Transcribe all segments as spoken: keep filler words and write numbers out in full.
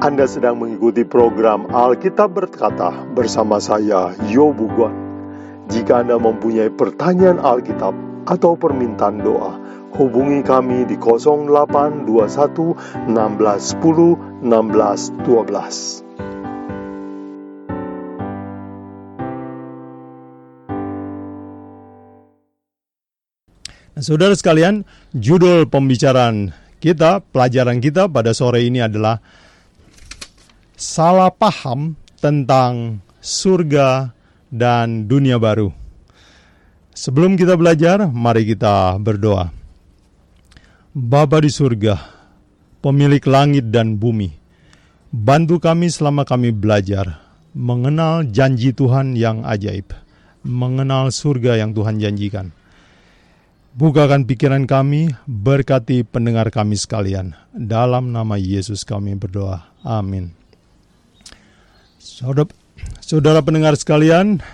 Anda sedang mengikuti program Alkitab Berkata bersama saya, Yobugwa. Jika Anda mempunyai pertanyaan Alkitab atau permintaan doa, hubungi kami di nol delapan dua satu satu enam satu nol satu enam satu dua. Nah, saudara sekalian, judul pembicaraan kita, pelajaran kita pada sore ini adalah salah paham tentang surga dan dunia baru. Sebelum kita belajar, mari kita berdoa. Bapa di surga, pemilik langit dan bumi, bantu kami selama kami belajar mengenal janji Tuhan yang ajaib, mengenal surga yang Tuhan janjikan. Bukakan pikiran kami, berkati pendengar kami sekalian. Dalam nama Yesus kami berdoa, amin. Saudara, saudara pendengar sekalian,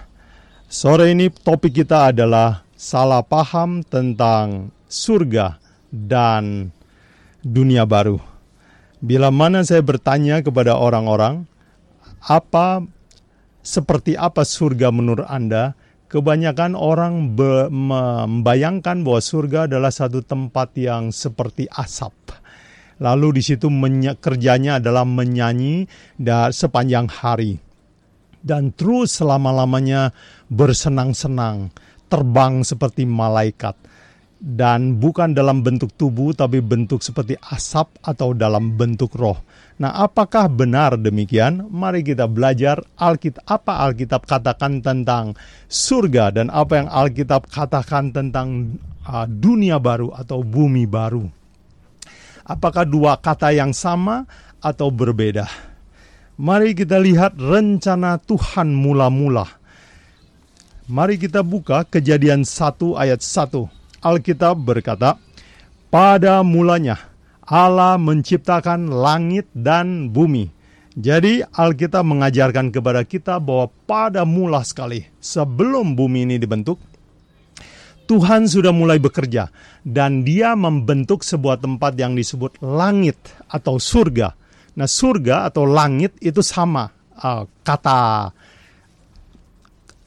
sore ini topik kita adalah salah paham tentang surga dan dunia baru. Bila mana saya bertanya kepada orang-orang, apa seperti apa surga menurut Anda? Kebanyakan orang be, membayangkan bahwa surga adalah satu tempat yang seperti asap. Lalu di situ menye- kerjanya adalah menyanyi da- sepanjang hari. Dan terus selama-lamanya bersenang-senang, terbang seperti malaikat. Dan bukan dalam bentuk tubuh, tapi bentuk seperti asap atau dalam bentuk roh. Nah, apakah benar demikian? Mari kita belajar Alkitab, apa Alkitab katakan tentang surga dan apa yang Alkitab katakan tentang uh, dunia baru atau bumi baru. Apakah dua kata yang sama atau berbeda? Mari kita lihat rencana Tuhan mula-mula. Mari kita buka Kejadian satu ayat satu. Alkitab berkata, pada mulanya Allah menciptakan langit dan bumi. Jadi Alkitab mengajarkan kepada kita bahwa pada mula sekali, sebelum bumi ini dibentuk, Tuhan sudah mulai bekerja dan Dia membentuk sebuah tempat yang disebut langit atau surga. Nah, surga atau langit itu sama uh, kata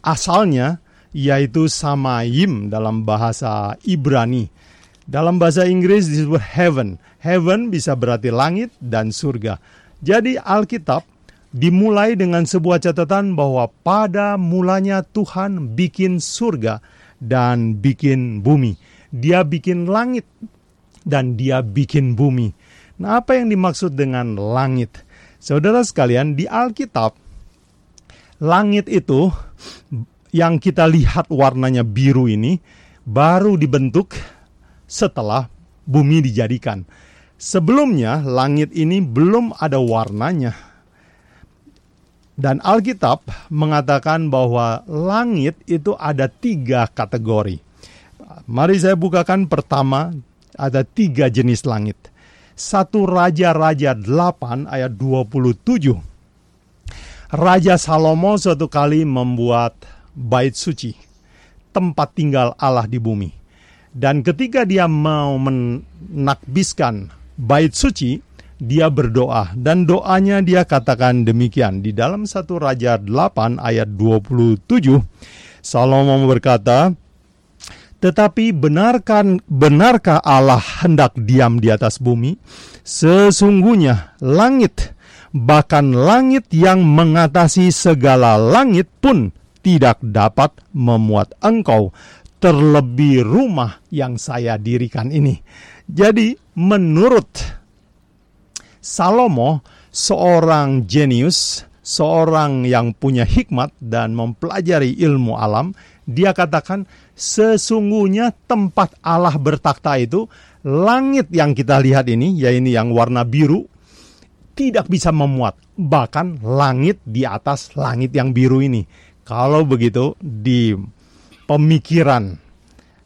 asalnya, yaitu samayim dalam bahasa Ibrani. Dalam bahasa Inggris disebut heaven. Heaven bisa berarti langit dan surga. Jadi Alkitab dimulai dengan sebuah catatan bahwa pada mulanya Tuhan bikin surga dan bikin bumi. Dia bikin langit dan dia bikin bumi. Nah, apa yang dimaksud dengan langit? Saudara sekalian, di Alkitab, langit itu yang kita lihat warnanya biru ini baru dibentuk setelah bumi dijadikan. Sebelumnya, langit ini belum ada warnanya. Dan Alkitab mengatakan bahwa langit itu ada tiga kategori. Mari saya bukakan pertama, ada tiga jenis langit. Satu Raja-Raja delapan ayat dua puluh tujuh. Raja Salomo suatu kali membuat bait suci, tempat tinggal Allah di bumi. Dan ketika dia mau menakbiskan bait suci, dia berdoa, dan doanya dia katakan demikian. Di dalam satu Raja delapan ayat dua puluh tujuh, Salomo berkata, tetapi benarkan, benarkah Allah hendak diam di atas bumi? Sesungguhnya langit, bahkan langit yang mengatasi segala langit pun tidak dapat memuat engkau, terlebih rumah yang saya dirikan ini. Jadi menurut Salomo, seorang jenius, seorang yang punya hikmat dan mempelajari ilmu alam, dia katakan sesungguhnya tempat Allah bertakhta itu, langit yang kita lihat ini, ya ini yang warna biru, tidak bisa memuat, bahkan langit di atas langit yang biru ini. Kalau begitu, di pemikiran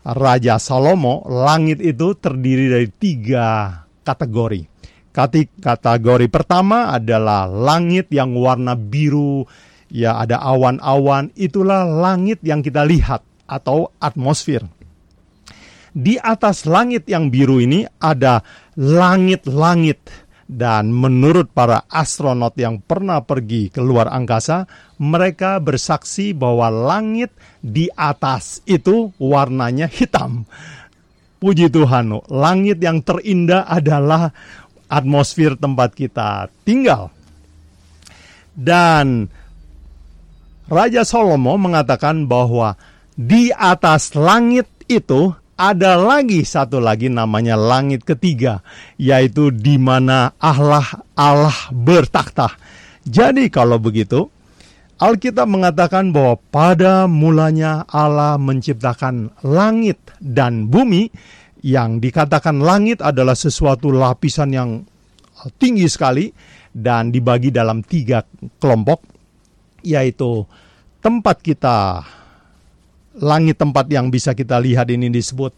Raja Salomo, langit itu terdiri dari tiga kategori. Kategori pertama adalah langit yang warna biru, ya ada awan-awan, itulah langit yang kita lihat atau atmosfer. Di atas langit yang biru ini ada langit-langit, Dan menurut para astronot yang pernah pergi ke luar angkasa, mereka bersaksi bahwa langit di atas itu warnanya hitam. Puji Tuhan, langit yang terindah adalah atmosfer tempat kita tinggal. Dan Raja Salomo mengatakan bahwa di atas langit itu ada lagi satu lagi namanya langit ketiga, yaitu di mana Allah Allah bertakhta. Jadi kalau begitu, Alkitab mengatakan bahwa pada mulanya Allah menciptakan langit dan bumi. Yang dikatakan langit adalah sesuatu lapisan yang tinggi sekali dan dibagi dalam tiga kelompok, yaitu tempat kita. Langit tempat yang bisa kita lihat ini disebut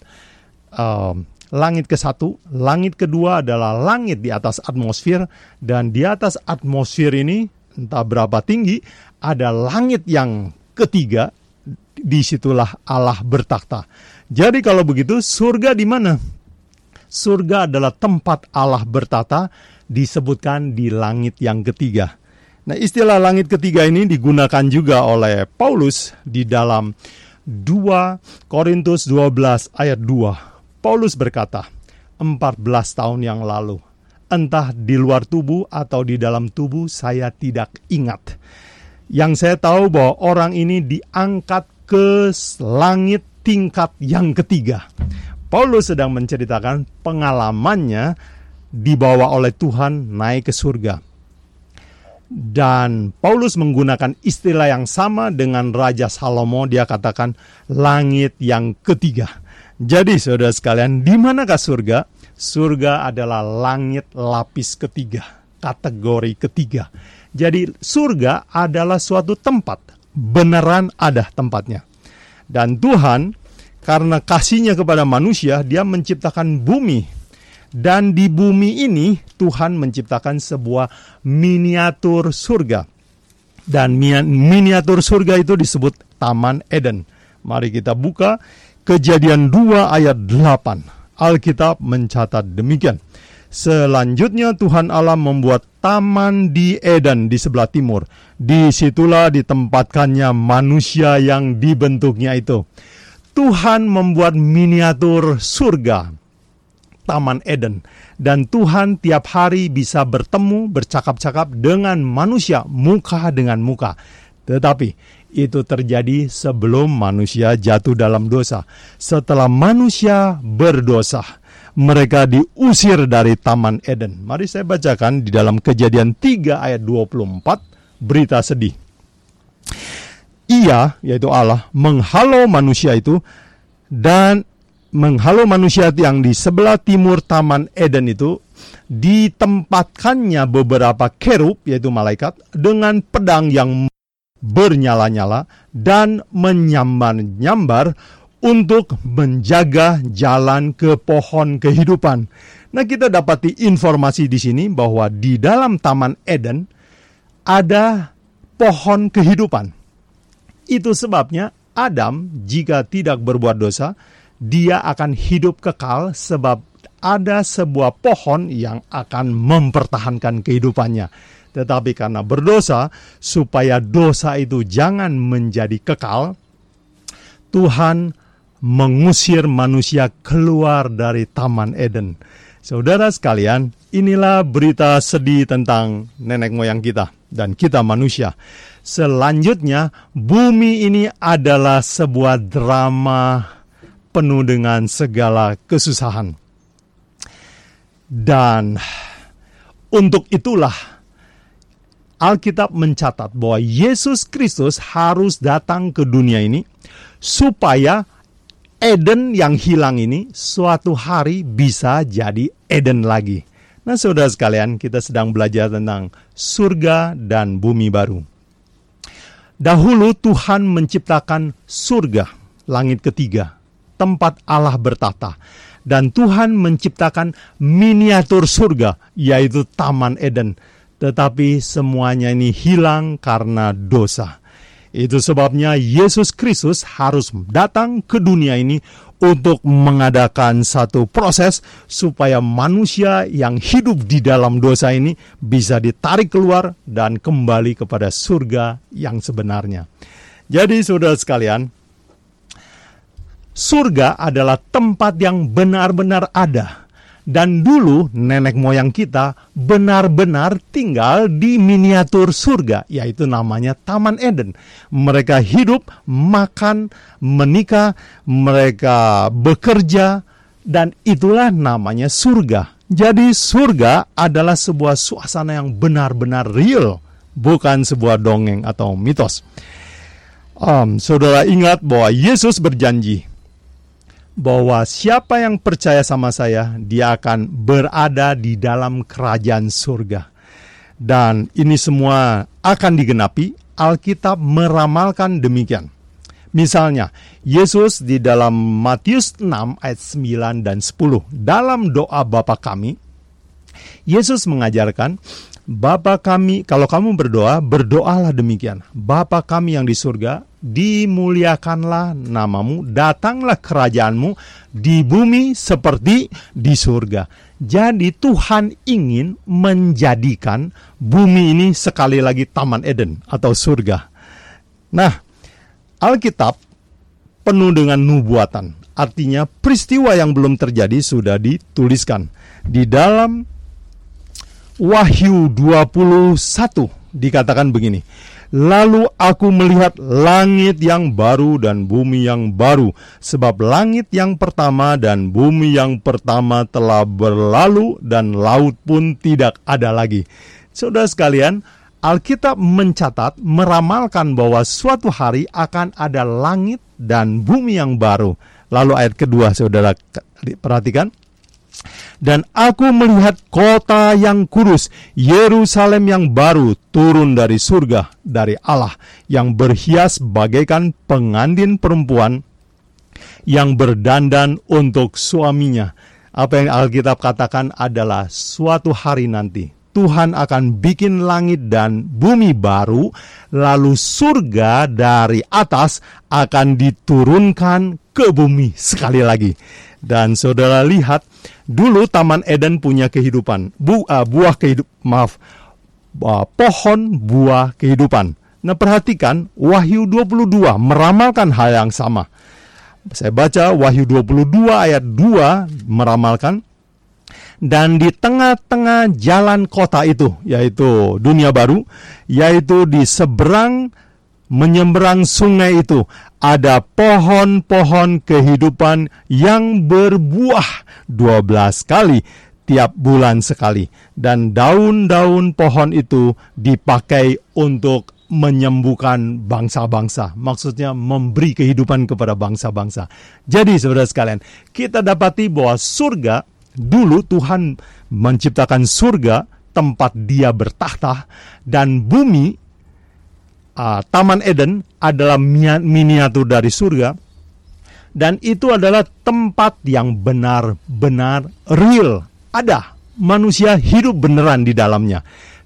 um, langit ke satu. Langit kedua adalah langit di atas atmosfer. Dan di atas atmosfer ini entah berapa tinggi, ada langit yang ketiga. Disitulah Allah bertakhta. Jadi kalau begitu, surga di mana? Surga adalah tempat Allah bertata, disebutkan di langit yang ketiga. Nah, istilah langit ketiga ini digunakan juga oleh Paulus di dalam dua Korintus dua belas ayat dua. Paulus berkata, empat belas tahun yang lalu, entah di luar tubuh atau di dalam tubuh, saya tidak ingat. Yang saya tahu bahwa orang ini diangkat ke langit tingkat yang ketiga. Paulus sedang menceritakan pengalamannya dibawa oleh Tuhan naik ke surga. Dan Paulus menggunakan istilah yang sama dengan Raja Salomo. Dia katakan langit yang ketiga. Jadi saudara sekalian, di manakah surga? Surga adalah langit lapis ketiga, kategori ketiga. Jadi surga adalah suatu tempat, beneran ada tempatnya. Dan Tuhan karena kasihnya kepada manusia, dia menciptakan bumi. Dan di bumi ini Tuhan menciptakan sebuah miniatur surga. Dan miniatur surga itu disebut Taman Eden. Mari kita buka Kejadian dua ayat delapan. Alkitab mencatat demikian. Selanjutnya Tuhan Allah membuat taman di Eden di sebelah timur. Disitulah ditempatkannya manusia yang dibentuknya itu. Tuhan membuat miniatur surga, Taman Eden. Dan Tuhan tiap hari bisa bertemu, bercakap-cakap dengan manusia, muka dengan muka. Tetapi itu terjadi sebelum manusia jatuh dalam dosa. Setelah manusia berdosa, mereka diusir dari Taman Eden. Mari saya bacakan di dalam Kejadian tiga ayat dua puluh empat, berita sedih. Ia, yaitu Allah, menghalau manusia itu dan menghalau manusia yang di sebelah timur Taman Eden itu, ditempatkannya beberapa kerub, yaitu malaikat, dengan pedang yang bernyala-nyala dan menyambar-nyambar untuk menjaga jalan ke pohon kehidupan. Nah, kita dapati informasi di sini bahwa di dalam Taman Eden ada pohon kehidupan. Itu sebabnya Adam jika tidak berbuat dosa, dia akan hidup kekal sebab ada sebuah pohon yang akan mempertahankan kehidupannya. Tetapi karena berdosa, supaya dosa itu jangan menjadi kekal, Tuhan mengusir manusia keluar dari Taman Eden. Saudara sekalian, inilah berita sedih tentang nenek moyang kita dan kita manusia. Selanjutnya, bumi ini adalah sebuah drama penuh dengan segala kesusahan. Dan untuk itulah Alkitab mencatat bahwa Yesus Kristus harus datang ke dunia ini supaya Eden yang hilang ini suatu hari bisa jadi Eden lagi. Nah, saudara sekalian, kita sedang belajar tentang surga dan bumi baru. Dahulu Tuhan menciptakan surga, langit ketiga, tempat Allah bertata. Dan Tuhan menciptakan miniatur surga, yaitu Taman Eden. Tetapi semuanya ini hilang karena dosa. Itu sebabnya Yesus Kristus harus datang ke dunia ini untuk mengadakan satu proses supaya manusia yang hidup di dalam dosa ini bisa ditarik keluar dan kembali kepada surga yang sebenarnya. Jadi saudara sekalian, surga adalah tempat yang benar-benar ada. Dan dulu nenek moyang kita benar-benar tinggal di miniatur surga, yaitu namanya Taman Eden. Mereka hidup, makan, menikah, mereka bekerja, dan itulah namanya surga. Jadi surga adalah sebuah suasana yang benar-benar real, bukan sebuah dongeng atau mitos. Um, saudara ingat bahwa Yesus berjanji bahwa siapa yang percaya sama saya, dia akan berada di dalam kerajaan surga. Dan ini semua akan digenapi, Alkitab meramalkan demikian. Misalnya, Yesus di dalam Matius enam ayat sembilan dan sepuluh, dalam doa Bapa kami, Yesus mengajarkan, Bapa kami, kalau kamu berdoa, berdoalah demikian. Bapa kami yang di surga, dimuliakanlah namamu, datanglah kerajaanmu di bumi seperti di surga. Jadi Tuhan ingin menjadikan bumi ini sekali lagi Taman Eden atau surga. Nah, Alkitab penuh dengan nubuatan, artinya peristiwa yang belum terjadi sudah dituliskan. Di dalam Wahyu dua puluh satu dikatakan begini, lalu aku melihat langit yang baru dan bumi yang baru, sebab langit yang pertama dan bumi yang pertama telah berlalu dan laut pun tidak ada lagi. Saudara sekalian, Alkitab mencatat, meramalkan bahwa suatu hari akan ada langit dan bumi yang baru. Lalu ayat kedua, saudara perhatikan. Dan aku melihat kota yang kudus, Yerusalem yang baru, turun dari surga, dari Allah, yang berhias bagaikan pengantin perempuan yang berdandan untuk suaminya. Apa yang Alkitab katakan adalah suatu hari nanti Tuhan akan bikin langit dan bumi baru, lalu surga dari atas akan diturunkan ke bumi sekali lagi. Dan saudara lihat, dulu Taman Eden punya kehidupan, bu, uh, buah kehidup, maaf, uh, pohon buah kehidupan. Nah perhatikan, Wahyu dua puluh dua meramalkan hal yang sama. Saya baca Wahyu dua puluh dua ayat dua meramalkan, dan di tengah-tengah jalan kota itu, yaitu dunia baru, yaitu di seberang menyeberang sungai itu, ada pohon-pohon kehidupan yang berbuah dua belas kali tiap bulan sekali, dan daun-daun pohon itu dipakai untuk menyembuhkan bangsa-bangsa, maksudnya memberi kehidupan kepada bangsa-bangsa. Jadi saudara sekalian, kita dapati bahwa surga, dulu Tuhan menciptakan surga, tempat dia bertahta, dan bumi, uh, Taman Eden adalah miniatur dari surga. Dan itu adalah tempat yang benar-benar real. Ada manusia hidup beneran di dalamnya.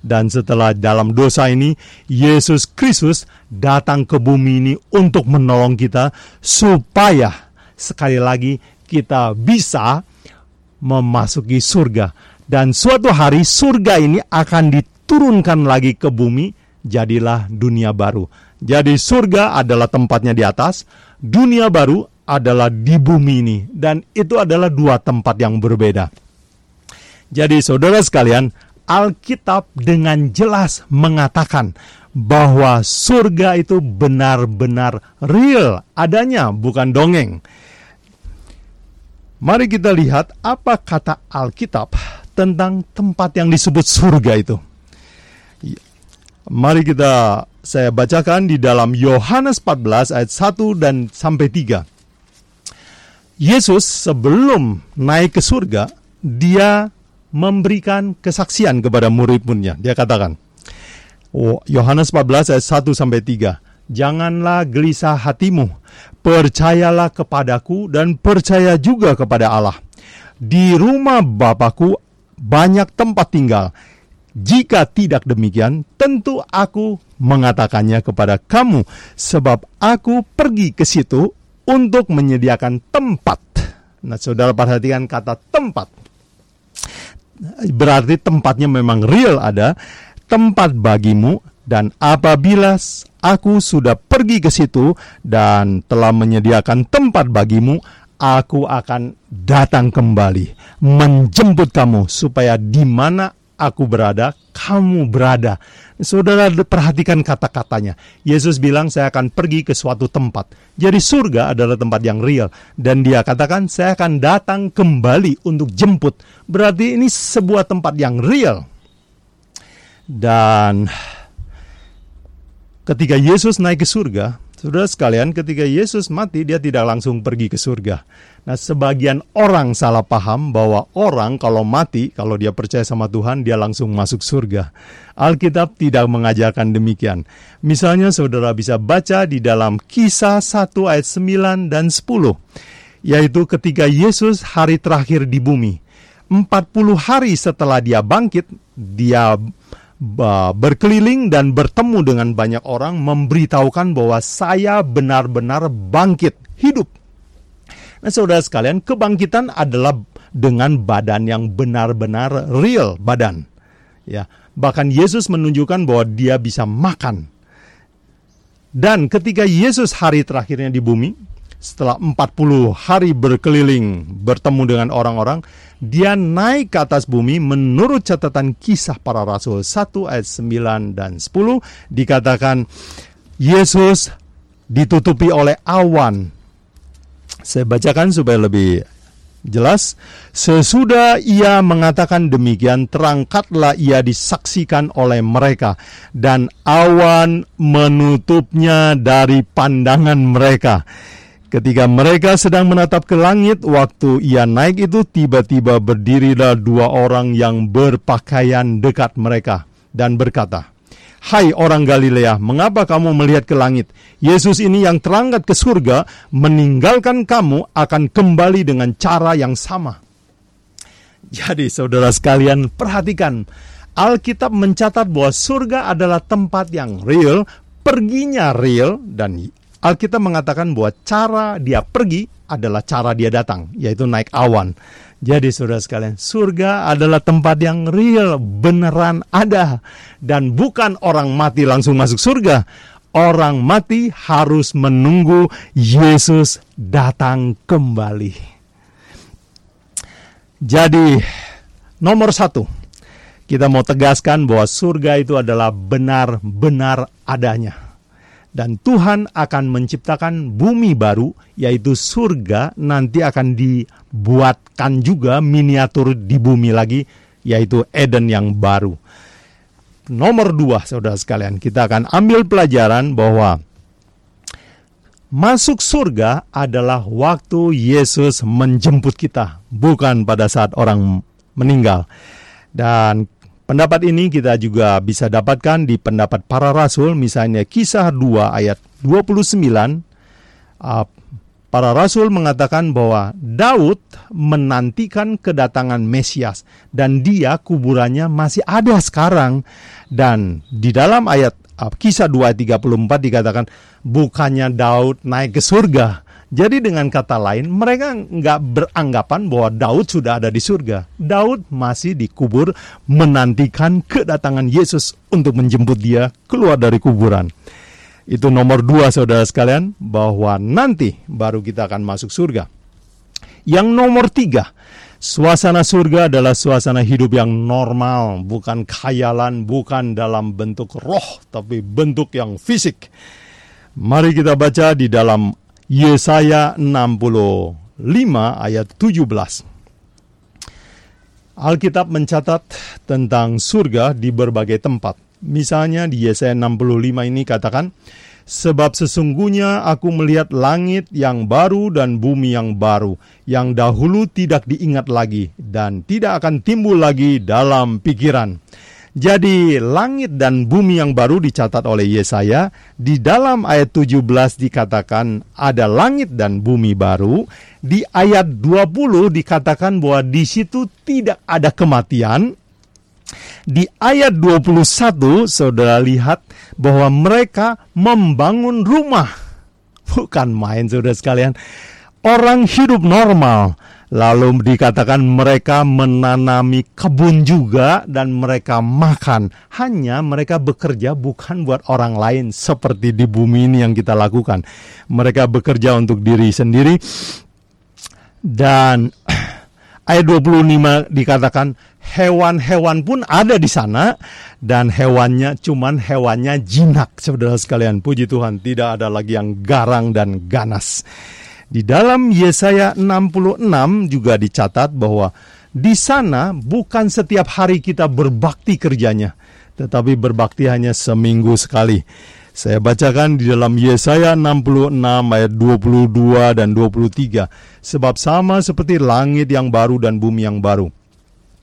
Dan setelah dalam dosa ini, Yesus Kristus datang ke bumi ini untuk menolong kita, supaya sekali lagi kita bisa memasuki surga. Dan suatu hari surga ini akan diturunkan lagi ke bumi, jadilah dunia baru. Jadi surga adalah tempatnya di atas, dunia baru adalah di bumi ini. Dan itu adalah dua tempat yang berbeda. Jadi saudara sekalian, Alkitab dengan jelas mengatakan bahwa surga itu benar-benar real adanya, bukan dongeng. Mari kita lihat apa kata Alkitab tentang tempat yang disebut surga itu. Mari kita, saya bacakan di dalam Yohanes empat belas ayat satu dan sampai tiga. Yesus sebelum naik ke surga, dia memberikan kesaksian kepada murid-muridnya. Dia katakan, oh, Yohanes empat belas ayat satu sampai tiga. Janganlah gelisah hatimu, percayalah kepadaku dan percaya juga kepada Allah. Di rumah Bapakku banyak tempat tinggal. Jika tidak demikian, tentu aku mengatakannya kepada kamu, sebab aku pergi ke situ untuk menyediakan tempat. Nah, saudara perhatikan kata tempat. Berarti tempatnya memang real ada, tempat bagimu, dan apabila aku sudah pergi ke situ dan telah menyediakan tempat bagimu, aku akan datang kembali menjemput kamu, supaya di mana aku berada, kamu berada. Saudara perhatikan kata-katanya. Yesus bilang saya akan pergi ke suatu tempat. Jadi surga adalah tempat yang real. Dan dia katakan saya akan datang kembali untuk jemput. Berarti ini sebuah tempat yang real. Dan ketika Yesus naik ke surga, saudara sekalian, ketika Yesus mati, dia tidak langsung pergi ke surga. Nah, sebagian orang salah paham bahwa orang kalau mati, kalau dia percaya sama Tuhan, dia langsung masuk surga. Alkitab tidak mengajarkan demikian. Misalnya, saudara bisa baca di dalam Kisah satu ayat sembilan dan sepuluh, yaitu ketika Yesus hari terakhir di bumi. empat puluh hari setelah dia bangkit, dia berkeliling dan bertemu dengan banyak orang, memberitahukan bahwa saya benar-benar bangkit hidup. Nah, saudara sekalian, kebangkitan adalah dengan badan yang benar-benar real badan. Ya, bahkan Yesus menunjukkan bahwa dia bisa makan. Dan ketika Yesus hari terakhirnya di bumi, setelah empat puluh hari berkeliling bertemu dengan orang-orang, dia naik ke atas bumi. Menurut catatan Kisah Para Rasul satu ayat sembilan dan sepuluh, dikatakan Yesus ditutupi oleh awan. Saya bacakan supaya lebih jelas. Sesudah ia mengatakan demikian, terangkatlah ia disaksikan oleh mereka, dan awan menutupnya dari pandangan mereka. Ketika mereka sedang menatap ke langit, waktu ia naik itu, tiba-tiba berdirilah dua orang yang berpakaian dekat mereka dan berkata, "Hai orang Galilea, mengapa kamu melihat ke langit? Yesus ini yang terangkat ke surga, meninggalkan kamu, akan kembali dengan cara yang sama." Jadi saudara sekalian, perhatikan. Alkitab mencatat bahwa surga adalah tempat yang real, perginya real, dan Alkitab mengatakan bahwa cara dia pergi adalah cara dia datang, yaitu naik awan. Jadi saudara sekalian, surga adalah tempat yang real, beneran ada. Dan bukan orang mati langsung masuk surga. Orang mati harus menunggu Yesus datang kembali. Jadi nomor satu, kita mau tegaskan bahwa surga itu adalah benar-benar adanya. Dan Tuhan akan menciptakan bumi baru, yaitu surga, nanti akan dibuatkan juga miniatur di bumi lagi, yaitu Eden yang baru. Nomor dua, saudara sekalian, kita akan ambil pelajaran bahwa masuk surga adalah waktu Yesus menjemput kita, bukan pada saat orang meninggal. Dan pendapat ini kita juga bisa dapatkan di pendapat para rasul, misalnya Kisah dua ayat dua puluh sembilan. Para rasul mengatakan bahwa Daud menantikan kedatangan Mesias, dan dia kuburannya masih ada sekarang. Dan di dalam ayat Kisah dua ayat tiga puluh empat dikatakan, bukannya Daud naik ke surga. Jadi dengan kata lain, mereka nggak beranggapan bahwa Daud sudah ada di surga. Daud masih dikubur, menantikan kedatangan Yesus untuk menjemput dia keluar dari kuburan. Itu nomor dua, saudara sekalian, bahwa nanti baru kita akan masuk surga. Yang nomor tiga, suasana surga adalah suasana hidup yang normal, bukan khayalan, bukan dalam bentuk roh, tapi bentuk yang fisik. Mari kita baca di dalam Yesaya enam puluh lima ayat tujuh belas. Alkitab mencatat tentang surga di berbagai tempat. Misalnya di Yesaya enam puluh lima ini katakan, "Sebab sesungguhnya aku melihat langit yang baru dan bumi yang baru, yang dahulu tidak diingat lagi dan tidak akan timbul lagi dalam pikiran." Jadi langit dan bumi yang baru dicatat oleh Yesaya. Di dalam ayat tujuh belas dikatakan ada langit dan bumi baru. Di ayat dua puluh dikatakan bahwa di situ tidak ada kematian. Di ayat dua puluh satu saudara lihat bahwa mereka membangun rumah. Bukan main, saudara sekalian. Orang hidup normal, lalu dikatakan mereka menanami kebun juga dan mereka makan. Hanya mereka bekerja bukan buat orang lain seperti di bumi ini yang kita lakukan. Mereka bekerja untuk diri sendiri. Dan ayat dua puluh lima dikatakan hewan-hewan pun ada di sana dan hewannya cuman hewannya jinak, saudara sekalian. Puji Tuhan, tidak ada lagi yang garang dan ganas. Di dalam Yesaya enam puluh enam juga dicatat bahwa di sana bukan setiap hari kita berbakti kerjanya, tetapi berbakti hanya seminggu sekali. Saya bacakan di dalam Yesaya enam puluh enam ayat dua puluh dua dan dua puluh tiga. Sebab sama seperti langit yang baru dan bumi yang baru,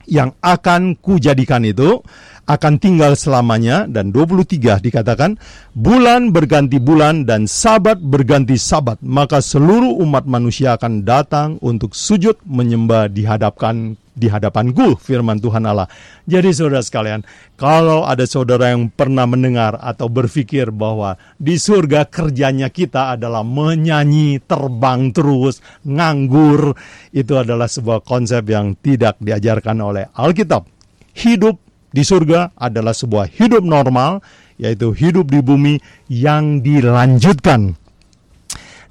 yang akan kujadikan itu akan tinggal selamanya. Dan dua puluh tiga dikatakan, bulan berganti bulan dan sabat berganti sabat, maka seluruh umat manusia akan datang untuk sujud menyembah dihadapkan di hadapanku, firman Tuhan Allah. Jadi saudara sekalian, kalau ada saudara yang pernah mendengar atau berpikir bahwa di surga kerjanya kita adalah menyanyi, terbang terus, nganggur, itu adalah sebuah konsep yang tidak diajarkan oleh Alkitab. Hidup di surga adalah sebuah hidup normal, yaitu hidup di bumi yang dilanjutkan.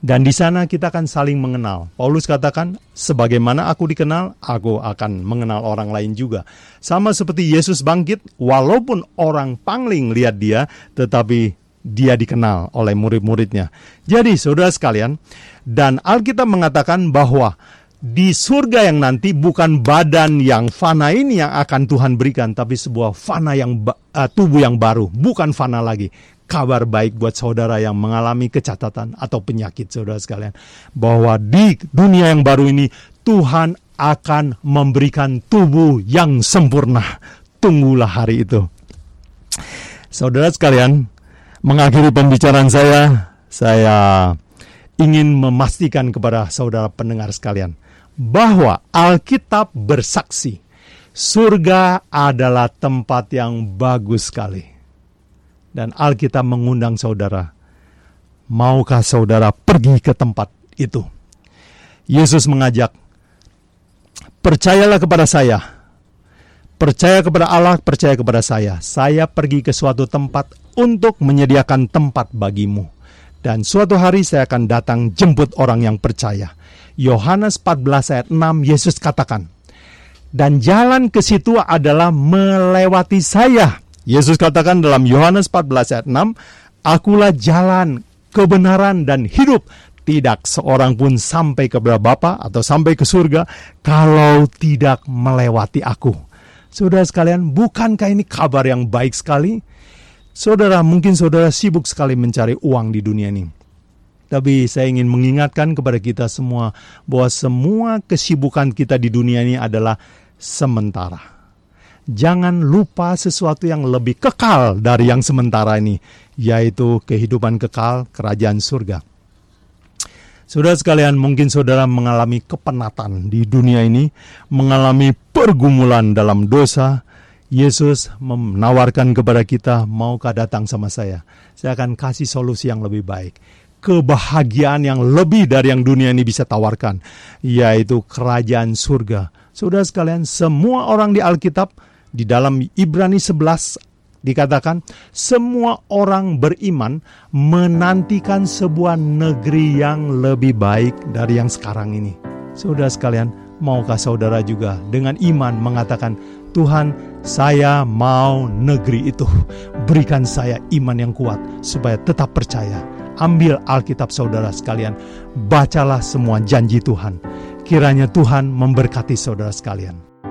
Dan di sana kita akan saling mengenal. Paulus katakan, sebagaimana aku dikenal, aku akan mengenal orang lain juga. Sama seperti Yesus bangkit, walaupun orang pangling lihat dia, tetapi dia dikenal oleh murid-muridnya. Jadi saudara sekalian, dan Alkitab mengatakan bahwa di surga yang nanti bukan badan yang fana ini yang akan Tuhan berikan, tapi sebuah fana yang uh, tubuh yang baru, bukan fana lagi. Kabar baik buat saudara yang mengalami kecacatan atau penyakit, saudara sekalian, bahwa di dunia yang baru ini Tuhan akan memberikan tubuh yang sempurna. Tunggulah hari itu. Saudara sekalian, mengakhiri pembicaraan saya, saya ingin memastikan kepada saudara pendengar sekalian bahwa Alkitab bersaksi, surga adalah tempat yang bagus sekali. Dan Alkitab mengundang saudara, maukah saudara pergi ke tempat itu? Yesus mengajak, percayalah kepada saya. Percaya kepada Allah, percaya kepada saya. Saya pergi ke suatu tempat untuk menyediakan tempat bagimu. Dan suatu hari saya akan datang jemput orang yang percaya. Yohanes empat belas ayat enam, Yesus katakan, dan jalan ke situ adalah melewati saya. Yesus katakan dalam Yohanes empat belas ayat enam, akulah jalan, kebenaran, dan hidup. Tidak seorang pun sampai kepada Bapa atau sampai ke surga kalau tidak melewati aku. Saudara sekalian, bukankah ini kabar yang baik sekali? Saudara, mungkin saudara sibuk sekali mencari uang di dunia ini. Tapi saya ingin mengingatkan kepada kita semua bahwa semua kesibukan kita di dunia ini adalah sementara. Jangan lupa sesuatu yang lebih kekal dari yang sementara ini, yaitu kehidupan kekal, kerajaan surga. Saudara sekalian, mungkin saudara mengalami kepenatan di dunia ini, mengalami pergumulan dalam dosa. Yesus menawarkan kepada kita, maukah datang sama saya? Saya akan kasih solusi yang lebih baik, kebahagiaan yang lebih dari yang dunia ini bisa tawarkan, yaitu kerajaan surga. Saudara sekalian, semua orang di Alkitab, di dalam Ibrani sebelas dikatakan, semua orang beriman menantikan sebuah negeri yang lebih baik dari yang sekarang ini. Saudara sekalian, maukah saudara juga dengan iman mengatakan, Tuhan, saya mau negeri itu. Berikan saya iman yang kuat supaya tetap percaya. Ambil Alkitab saudara sekalian, bacalah semua janji Tuhan. Kiranya Tuhan memberkati saudara sekalian.